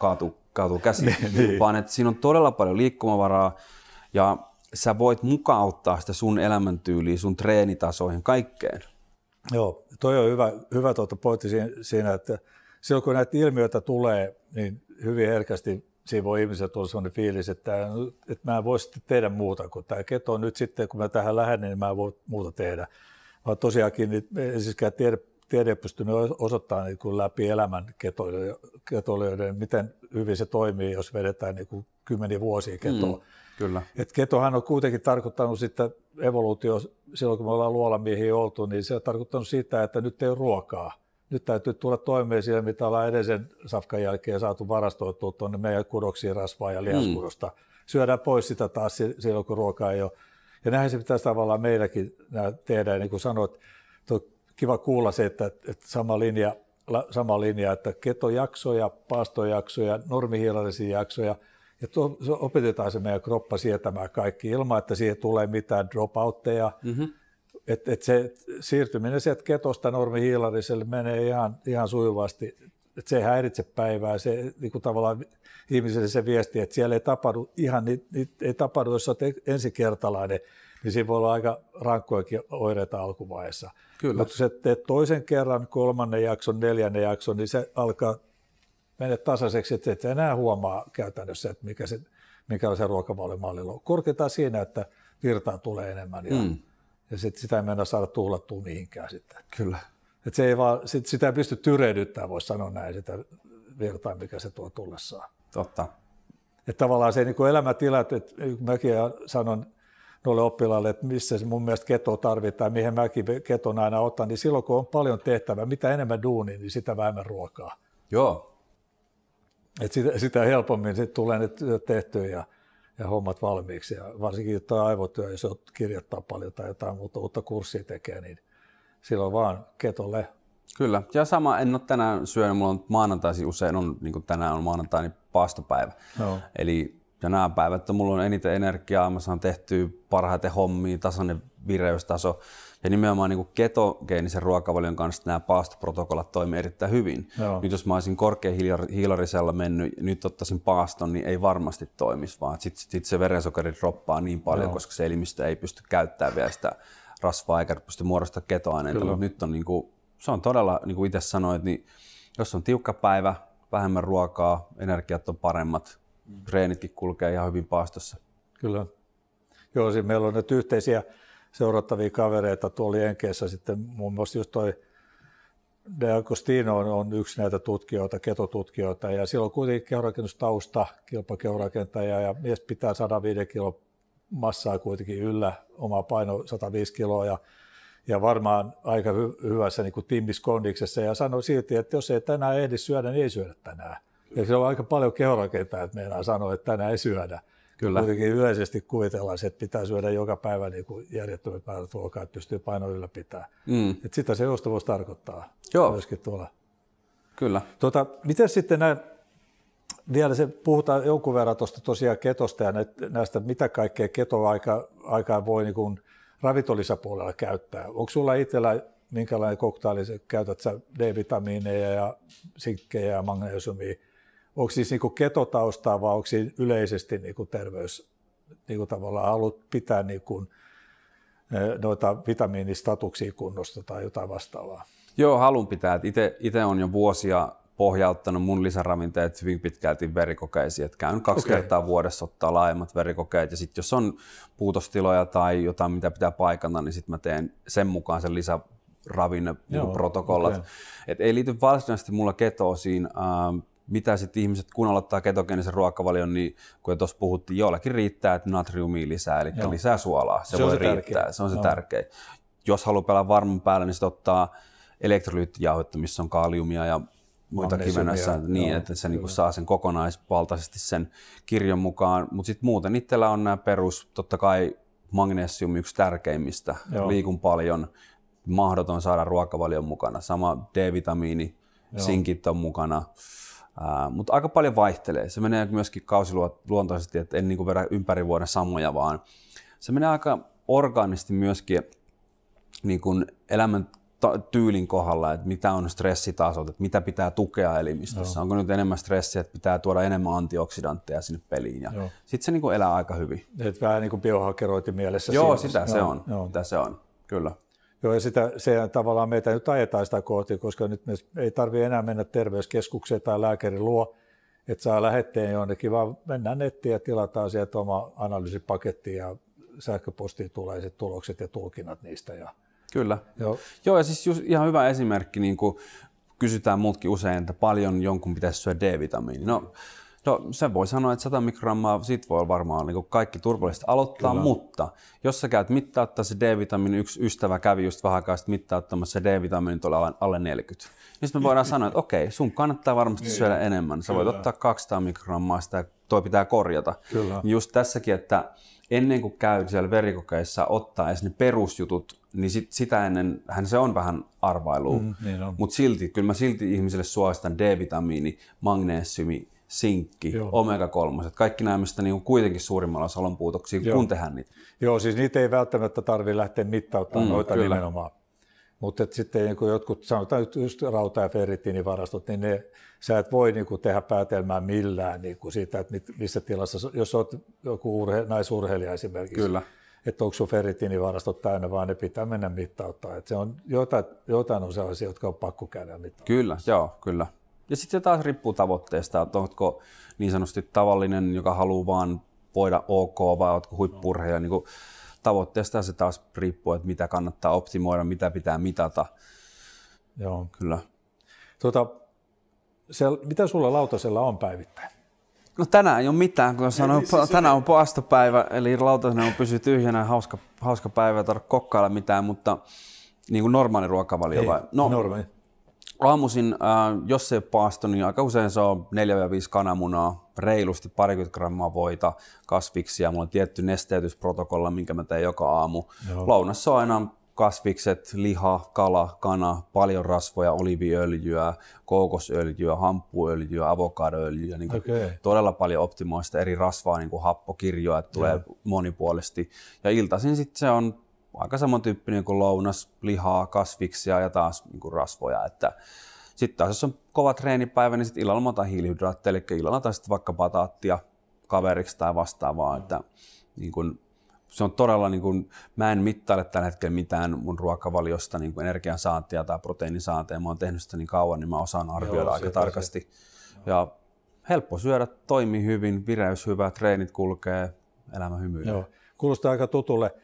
kaatuu käsiin. Vaan että siinä on todella paljon liikkumavaraa ja sä voit mukauttaa sitä sun elämäntyyliä, sun treenitasoihin, kaikkeen. Joo, toi on hyvä pointti siinä, että silloin kun näitä ilmiöitä tulee, niin hyvin herkästi siinä voi ihmiset tulla sellainen fiilis, että mä en voi sitten tehdä muuta kuin tämä keto nyt sitten, kun mä tähän lähden, niin mä en voi muuta tehdä. Vaan tosiaankin niin ei siiskään tiede pystynyt osoittamaan niin kuin läpi elämän ketoilijoiden, miten hyvin se toimii, jos vedetään niin kuin 10 vuosia ketoa. Mm. Kyllä. Et ketohan on kuitenkin tarkoittanut sitä evoluutio, silloin kun me ollaan luolamiehiä oltu, niin se on tarkoittanut sitä, että nyt ei ole ruokaa. Nyt täytyy tulla toimeen sillä, mitä ollaan edellisen safkan jälkeen saatu varastoitua tuonne meidän kudoksiin rasvaa ja lihaskudosta. Mm. Syödään pois sitä taas silloin, kun ruokaa ei ole. Ja näinhän se pitäisi tavallaan meilläkin tehdä. Ja niin kuin sanoit, on kiva kuulla se, että sama linja, että ketojaksoja, paastojaksoja, normihiilallisia jaksoja. Ja opetetaan se meidän kroppa sietämään kaikki ilman, että siihen tulee mitään dropoutteja. Mm-hmm. Et se siirtyminen sieltä ketosta normihiilariselle menee ihan sujuvasti. Et se ei häiritse päivää. Se, niin kuin tavallaan ihmiselle se viesti, että siellä ei tapahdu ihan jos olet ensikertalainen, niin siinä voi olla aika rankkojakin oireita alkuvaiheessa. Kyllä. Mutta kun teet toisen kerran, kolmannen jakson, neljännen jakson, niin se alkaa mene tasaiseksi, että et enää huomaa käytännössä, että mikä se ruokavalimallilla on. Korkeitaan siinä, että virtaa tulee enemmän ja sitä ei mennä saada tuhlattua mihinkään sitten. Kyllä. Et se ei vaan, sitä ei pysty tyrehdyttämään, voisi sanoa näin, sitä virtaa, mikä se tuo tullessaan. Totta. Et tavallaan se niin elämäntilat, että mäkin sanon noille oppilaille, että missä se mun mielestä keto tarvitaan, mihin mäkin keton aina otan, niin silloin kun on paljon tehtävää, mitä enemmän duunia, niin sitä vähemmän ruokaa. Joo. Et sitä helpommin sit tulee ne työt tehtyä ja hommat valmiiksi. Ja varsinkin jotain aivotyö, jos kirjoittaa paljon tai jotain muuta uutta kurssia tekee, niin silloin vaan ketolle. Kyllä. Ja sama, en ole tänään syönyt, mulla on maanantaisin usein, niin kuin tänään on maanantai, niin paastopäivä. No. Eli ja nämä päivät, mulla on eniten energiaa, mä saan tehtyä parhaiten hommia, tasainen vireystaso. Ja nimenomaan niin ketogeenisen ruokavalion kanssa nämä paastoprotokollat toimii erittäin hyvin. Joo. Nyt jos mä olisin korkean hiilarisella mennyt ja nyt ottaisin paaston, niin ei varmasti toimisi, vaan sit se verensokeri droppaa niin paljon, joo, koska se elimistö ei pysty käyttämään vielä sitä rasvaa eikä pysty muodostamaan ketoaineita. Mutta nyt on, niin kuin, se on todella, niin kuin itse sanoit, niin jos on tiukka päivä, vähemmän ruokaa, energiat on paremmat, treenitkin kulkee ihan hyvin paastossa. Kyllä. Joo, siinä meillä on nyt yhteisiä seurattavia kavereita tuolla Jenkeissä sitten muun muassa just toi De Agostino on yksi näitä tutkijoita, ketotutkijoita ja sillä on kuitenkin keurakennustausta, kilpakeurakentaja ja mies pitää 105 kilo massaa kuitenkin yllä, oma paino 105 kiloa ja ja varmaan aika hyvässä niin kuin timmiskondiksessa ja sanoi silti, että jos ei tänään ehdi syödä, niin ei syödä tänään. Ja se on aika paljon kehorakentaa, että meinaa sanoa, että tänään ei syödä. Kyllä. Kuitenkin yleisesti kuvitellaan, että pitää syödä joka päivä niin kuin järjettömät määrät ruokaa, että pystyy painoa ylläpitämään. Et sitä se joustavuus tarkoittaa. Joo. Myöskin tuolla. Kyllä. Miten sitten näin, vielä se puhutaan jonkun verran tuosta tosiaan ketosta ja näistä, mitä kaikkea keto-aikaa voi niin kuin ravintolisäpuolella käyttää. Onko sulla itsellä minkälainen koktaili, käytät sä D-vitamiineja ja sinkkejä ja magnesiumia? Onko siis niin kuin ketotaustaa vai onko siinä yleisesti niin kuin terveys niin kuin tavallaan haluat pitää niin kuin noita vitamiinistatuksia kunnossa tai jotain vastaavaa? Joo, haluan pitää. Itse olen jo vuosia pohjauttanut mun lisäravinteet hyvin pitkälti verikokeisiin. Et käyn kaksi kertaa vuodessa ottaa laajemmat verikokeet ja sitten jos on puutostiloja tai jotain mitä pitää paikata, niin sitten mä teen sen mukaan sen lisäravinneprotokollat. Et ei liity varsinaisesti mulla ketoosiin. Mitä sitten ihmiset, kun aloittaa ketogeenisen ruokavalion, niin kuten tuossa puhuttiin, jollekin riittää, että natriumia lisää, eli lisää suolaa. Se voi riittää, se on se tärkein. Jos haluaa pelaa varman päälle, niin sitten ottaa elektrolyyttijauhetta, missä on kaliumia ja muita kivenöissä, niin että se niinku saa sen kokonaisvaltaisesti sen kirjon mukaan. Mutta sitten muuten itsellä on nämä perus, totta kai magnesium yksi tärkeimmistä, liikun paljon, mahdoton saada ruokavalion mukana. Sama D-vitamiini, sinkit on mukana. Mutta aika paljon vaihtelee. Se menee myöskin kausiluontoisesti, että en niinku verran ympäri vuoden samoja, vaan se menee aika orgaanisesti myöskin niinku elämän tyylin kohdalla, että mitä on stressitasot, että mitä pitää tukea elimistössä. Onko nyt enemmän stressiä, että pitää tuoda enemmän antioksidantteja sinne peliin. Sitten se niinku elää aika hyvin. Et vähän niin kuin biohakerointi mielessä. Joo, sitä se on. Sitä se on, kyllä. Joo, ja se tavallaan meitä nyt ajetaan sitä kohti, koska nyt me ei tarvitse enää mennä terveyskeskukseen tai lääkärin luo, että saa lähetteen jonnekin, vaan mennään nettiin ja tilataan sieltä oma analyysipaketti ja sähköpostiin tulee sitten tulokset ja tulkinnat niistä. Kyllä. Joo, ja siis just ihan hyvä esimerkki, niin kuin kysytään muutkin usein, että paljon jonkun pitäisi syödä D-vitamiini. No, sen voi sanoa, että 100 mikrogrammaa siitä voi varmaan niin kaikki turvallisesti aloittaa, kyllä. Mutta jos sä käyt mittauttaa se D-vitamiini, yksi ystävä kävi just vähän aikaa sitten mittauttamassa D-vitamiini tuolla alle 40, niin sitten me voidaan sanoa, että okei, sun kannattaa varmasti syödä enemmän, sä voit ottaa 200 mikrogrammaa sitä, toi pitää korjata. Kyllä. Just tässäkin, että ennen kuin käy siellä verikokeissa ottaa edes ne perusjutut, niin sitä ennen hän se on vähän arvailua, niin mutta silti, kyllä mä silti ihmisille suositan D-vitamiini, magnesiumi, sinkki, omega-3, kaikki nämä, mistä niin kuitenkin suurimmalla osalla on puutoksia, kun tehdään niitä. Joo, siis niitä ei välttämättä tarvitse lähteä mittauttamaan noita nimenomaan. Mutta sitten niin jotkut, sanotaan just rauta- ja ferritiinivarastot, niin sä et voi niin tehdä päätelmää millään niin siitä, että missä tilassa, jos olet joku naisurheilija esimerkiksi, kyllä. Että onko sun ferritiinivarastot täynnä, vaan ne pitää mennä mittauttaa. Et se on jotain on sellaisia, jotka on pakko käydä mittauttaa. Kyllä, joo, kyllä. Ja sitten se taas riippuu tavoitteesta, että oletko niin sanotusti tavallinen, joka haluaa vaan voida ok, vai oletko huippurheilija. Niin tavoitteesta se taas riippuu, että mitä kannattaa optimoida, mitä pitää mitata. Joo. Kyllä. Mitä sulla lautasella on päivittäin? No tänään ei ole mitään, kun sanoin, tänään on paastopäivä, eli lautasena on pysy tyhjänä, hauska päivä, ei tarvitse kokkailla mitään, mutta niin kuin normaali ruokavalio vai? No, normaali. Aamuisin, jos se ei ole paasto, niin aika usein se on 4-5 kananmunaa, reilusti 20 grammaa voita, kasviksia. Mulla on tietty nesteytysprotokolla, minkä mä teen joka aamu. Joo. Lounassa on aina kasvikset, liha, kala, kana, paljon rasvoja, oliiviöljyä, kookosöljyä, hamppuöljyä, avokadoöljyä. Niin todella paljon optimoista eri rasvaa, niin kuin happokirjoa, että tulee monipuolisesti. Ja iltaisin sitten se on aika samantyyppinen kuin lounas, lihaa, kasviksia ja taas niin rasvoja. Sitten taas jos on kova treenipäivä, niin sitten illalla mä otan hiilihydraatteja, eli illalla taas vaikka bataattia kaveriksi tai vastaavaa. Että, niin kun, se on todella, niin kun, mä en mittaile tällä hetkellä mitään mun ruokavaliosta niin energiansaantia tai proteiinisaantia. Mä oon tehnyt sitä niin kauan, niin mä osaan arvioida aika tarkasti. Ja helppo syödä, toimii hyvin, vireys hyvä, treenit kulkee, elämä hymyilee. Joo. Kuulostaa aika tutulle.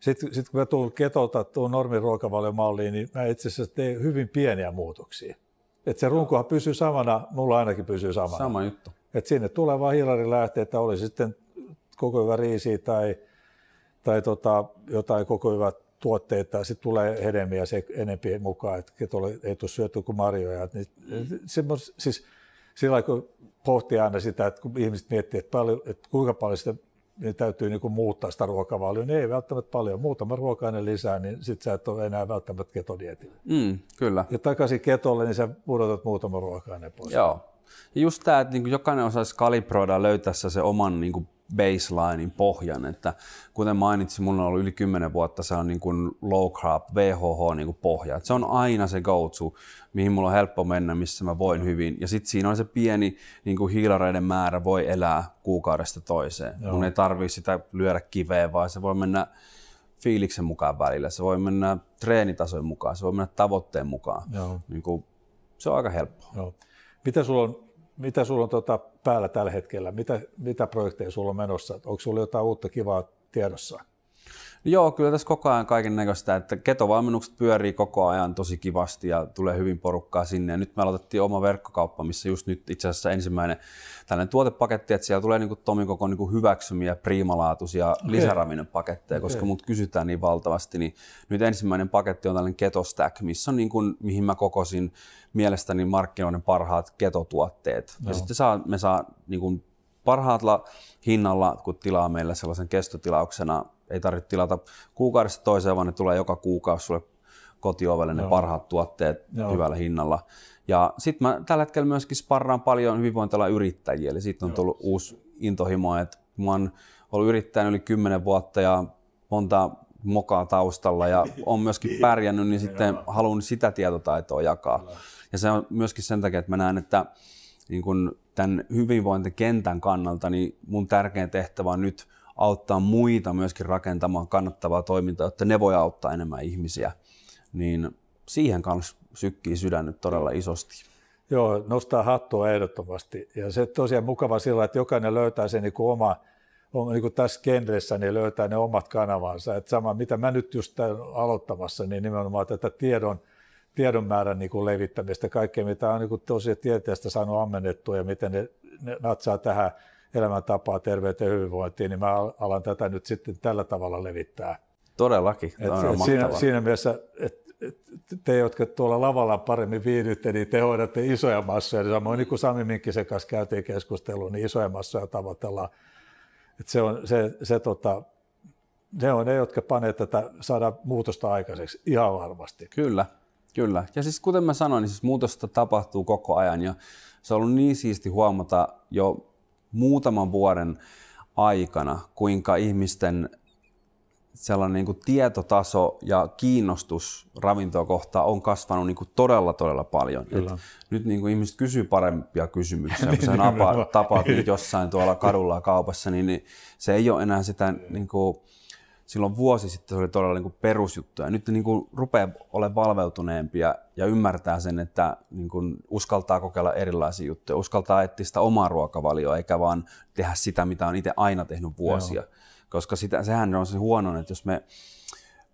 Sitten kun mä tuun ketolta tuon normiruokavaliomalliin, niin mä itse asiassa teen hyvin pieniä muutoksia. Et se runkohan pysyy samana, mulla ainakin pysyy samana. Sama juttu. Et sinne tulee vaan hiilari lähteitä, oli sitten koko hyvä riisiä tai jotain koko hyvä tuotteita, sitten tulee hedelmiä se enempi mukaan, että ei tule syötyä kuin marjoja. Niin, siis, silloin kun pohtii aina sitä, että kun ihmiset miettii, että kuinka paljon sitä, niin täytyy niin kuin muuttaa sitä ruokavalioa, niin ei välttämättä paljon. Muutama ruoka-aine lisää, niin sitten sä et ole enää välttämättä ketodietillä. Kyllä. Ja takaisin ketolle, niin sä pudotat muutama ruoka-aine pois. Joo. Ja just tämä, että niin jokainen osaisi kalibroida ja löytää se oman niin kuin baselinein pohjan, että kuten mainitsin, minulla on ollut yli 10 vuotta se on niin kuin low carb, VHH niin kuin pohja. Et se on aina se go-to, mihin minulla on helppo mennä, missä mä voin hyvin. Ja sitten siinä on se pieni niin kuin hiilareiden määrä voi elää kuukaudesta toiseen. Joo. Mun ei tarvitse sitä lyödä kiveen, vaan se voi mennä fiiliksen mukaan välillä, se voi mennä treenitasojen mukaan, se voi mennä tavoitteen mukaan. Niin kuin, se on aika helppoa. Joo. Mitä sulla on päällä tällä hetkellä? Mitä projekteja sulla on menossa? Onko sulla jotain uutta kivaa tiedossa? Joo, kyllä tässä koko ajan kaiken näköistä, että ketovalmennukset pyörii koko ajan tosi kivasti ja tulee hyvin porukkaa sinne. Ja nyt me aloitettiin oma verkkokauppa, missä just nyt itse asiassa ensimmäinen tällainen tuotepaketti, että siellä tulee niin kuin Tomin koko niin kuin hyväksymiä, priimalaatuisia lisäravinnepaketteja, koska mut kysytään niin valtavasti. Niin nyt ensimmäinen paketti on tällainen ketostack, missä on niin kuin, mihin mä kokosin mielestäni markkinoiden parhaat ketotuotteet. No. Ja sitten me saa niin kuin parhaalla hinnalla, kun tilaa meillä sellaisen kestotilauksena. Ei tarvitse tilata kuukaudesta toiseen, vaan ne tulee joka kuukausi sulle kotiovelle ne parhaat tuotteet hyvällä hinnalla. Ja sitten mä tällä hetkellä myöskin sparraan paljon hyvinvointialan yrittäjiä, eli siitä on tullut uusi intohimo. Et mä oon ollut yrittäjän yli 10 vuotta ja monta mokaa taustalla ja oon myöskin pärjännyt, niin sitten haluan sitä tietotaitoa jakaa. Ja se on myöskin sen takia, että mä näen, että niin kun tämän hyvinvointikentän kannalta niin mun tärkein tehtävä on nyt auttaa muita myöskin rakentamaan kannattavaa toimintaa, jotta ne voi auttaa enemmän ihmisiä. Niin siihen kanssa sykkii sydän nyt todella isosti. Joo, nostaa hattua ehdottomasti. Ja se tosiaan mukava sillä, että jokainen löytää sen niin kuin oma niin kuin tässä genressä, niin löytää ne omat kanavansa. Et sama, mitä mä nyt just aloittamassa, niin nimenomaan tätä tiedon määrän niin kuin levittämistä, kaikkea mitä on niin kuin tosiaan tieteestä saanut ammennettua ja miten ne natsaa tähän elämäntapaa, terveyteen ja hyvinvointiin, niin mä alan tätä nyt sitten tällä tavalla levittää. Todellakin. Siinä mielessä, että te, jotka tuolla lavalla paremmin viihdytte, niin te hoidatte isoja massoja. Ja samoin niin kuin Sami Minkkisen kanssa käytiin keskustelua, niin isoja massoja tavoitellaan. Että ne on ne, jotka panee tätä saada muutosta aikaiseksi ihan varmasti. Kyllä. Ja siis kuten mä sanoin, niin siis muutosta tapahtuu koko ajan. Ja se on ollut niin siisti huomata jo muutaman vuoden aikana, kuinka ihmisten sellainen niin kuin tietotaso ja kiinnostus ravintoa kohtaan on kasvanut niin kuin todella paljon. Nyt niin kuin ihmiset kysyy parempia kysymyksiä, kun sä tapaat niitä jossain tuolla kadulla ja kaupassa, niin se ei ole enää sitä, niin kuin, silloin vuosi sitten se oli todella niin kuin perusjuttu. Ja nyt niin kuin rupeaa olemaan valveutuneempi ja ymmärtää sen, että niin kuin uskaltaa kokeilla erilaisia juttuja, uskaltaa etsiä sitä omaa ruokavalioa, eikä vaan tehdä sitä, mitä on itse aina tehnyt vuosia. Joo. Koska sehän on se huono, että jos me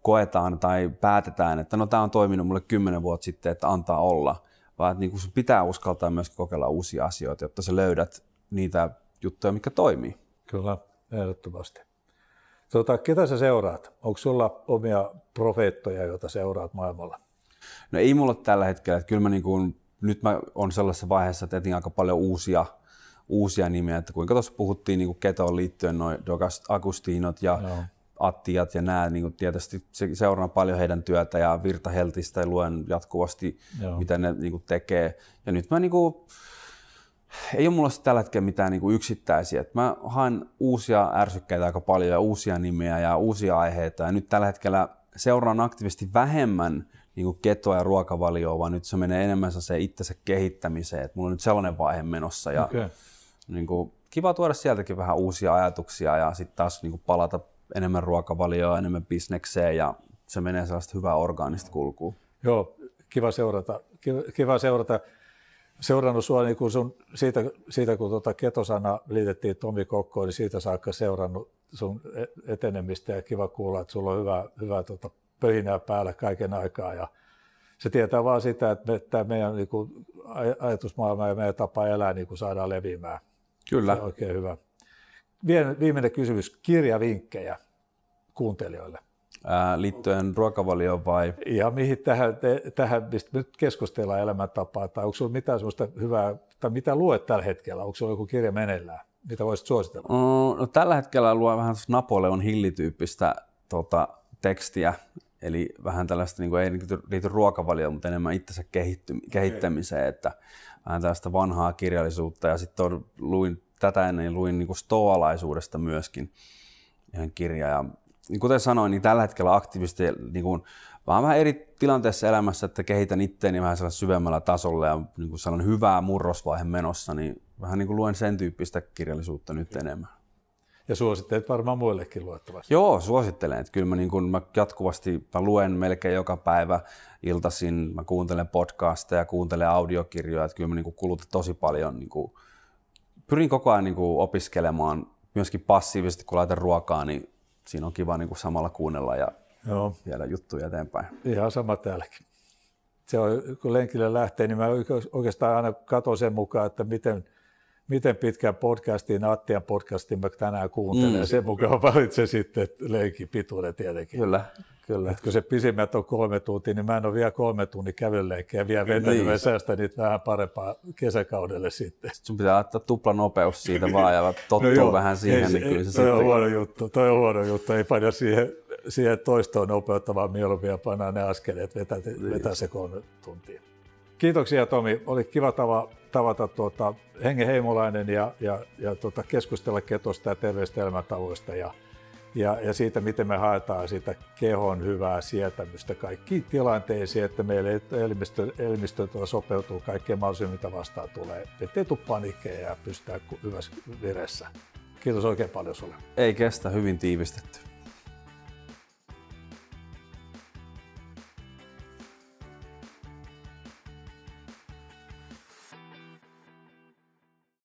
koetaan tai päätetään, että no tämä on toiminut mulle 10 vuotta sitten, että antaa olla, vaan niin kuin sun pitää uskaltaa myöskin kokeilla uusia asioita, jotta sä löydät niitä juttuja, mitkä toimii. Kyllä, ehdottomasti. Ketä sä seuraat? Onko sulla omia profeettoja, joita seuraat maailmalla? No ei mulla tällä hetkellä. Kyllä mä niin kuin, nyt mä oon sellaisessa vaiheessa, että etin aika paljon uusia nimiä. Että kuinka tuossa puhuttiin niin kuin ketoon liittyen, noi De Agostinot ja Attiat ja nää. Niin kuin tietysti seuraan paljon heidän työtä ja Virta Healthista ja luen jatkuvasti, mitä ne niin kuin tekee. Ja nyt mä niin kuin, ei ole mulla tällä hetkellä mitään niin kuin yksittäisiä. Mä haen uusia ärsykkeitä aika paljon ja uusia nimiä ja uusia aiheita. Ja nyt tällä hetkellä seuraan aktiivisesti vähemmän niin kuin ketoa ja ruokavalioa, vaan nyt se menee enemmän se itsensä kehittämiseen. Et mulla on nyt sellainen vaihe menossa. Ja niin kuin, kiva tuoda sieltäkin vähän uusia ajatuksia ja sitten taas niin kuin palata enemmän ruokavalioa, enemmän bisnekseen ja se menee sellaista hyvää orgaanista kulkua. Joo, kiva seurata. Seurannut sinua niin sun, siitä kun ketosana liitettiin Tomi Kokkoon, niin siitä saakka seurannut sun etenemistä ja kiva kuulla, että sulla on hyvä pöhinää päällä kaiken aikaa. Ja se tietää vaan sitä, että tämä meidän niin kuin ajatusmaailma ja meidän tapa elää niin kuin saadaan leviämään. Kyllä. Se on oikein hyvä. Viimeinen kysymys, kirjavinkkejä kuuntelijoille. liittyen ruokavalioon vai? Ja mihin tähän mistä nyt keskustellaan elämäntapaa, tai onko sulla mitään sellaista hyvää, tai mitä luet tällä hetkellä, onko sulla joku kirja meneillään, mitä voisit suositella? No, tällä hetkellä luen vähän Napoleon Hill-tyyppistä tekstiä, eli vähän tällaista, niin kuin, ei liity ruokavalioon, mutta enemmän itsensä kehittämiseen, että vähän tällaista vanhaa kirjallisuutta, ja sitten luin niin kuin stoalaisuudesta myöskin ihan kirjaa. Ja kuten sanoin, niin tällä hetkellä aktiivisesti niin kuin, vähän eri tilanteessa elämässä, että kehitän itseäni vähän syvemmällä tasolla ja niin kuin sellainen hyvää murrosvaihe menossa, niin vähän niin kuin luen sen tyyppistä kirjallisuutta nyt enemmän. Ja suosittelet varmaan muillekin luettavasti. Joo, suosittelen. Että kyllä mä jatkuvasti luen melkein joka päivä iltaisin, mä kuuntelen podcasteja, kuuntelen audiokirjoja, että kyllä mä niin kuin kulutan tosi paljon. Niin kuin, pyrin koko ajan niin kuin opiskelemaan myöskin passiivisesti, kun laitan ruokaa, niin siinä on kiva niin kuin samalla kuunnella ja viedä juttuja eteenpäin. Ihan sama täälläkin. Se on, kun lenkille lähtee, niin mä oikeastaan aina katson sen mukaan, että miten pitkään podcastiin, Attian podcastin mä tänään kuuntelen. Ja sen mukaan valitsen sitten lenkin pituuden tietenkin. Kyllä. Et kun se pisimmät on 3 tuntia, niin mä en ole vielä 3 tunnin kävelylenkkiä ja vielä vetänyt ja säästän niitä vähän parempaa kesäkaudelle sitten. Sun pitää laittaa tuplanopeus siitä vaan ja tottua vähän siihen. Toi on huono juttu, ei paina siihen toistoon nopeutta, vaan mieluummin ja painaa ne askeleet, vetää se 3 tuntia. Kiitoksia Tomi, oli kiva tavata Hengen Heimolainen ja keskustella ketosta ja terveistä elämäntavoista ja siitä, miten me haetaan sitä kehon hyvää sietämystä kaikkiin tilanteisiin, että meille elimistö sopeutuu kaikkeen mahdolliseen, mitä vastaan tulee. Ettei tule panikkeja ja pystytään hyvässä vireessä. Kiitos oikein paljon sulle. Ei kestä, hyvin tiivistetty.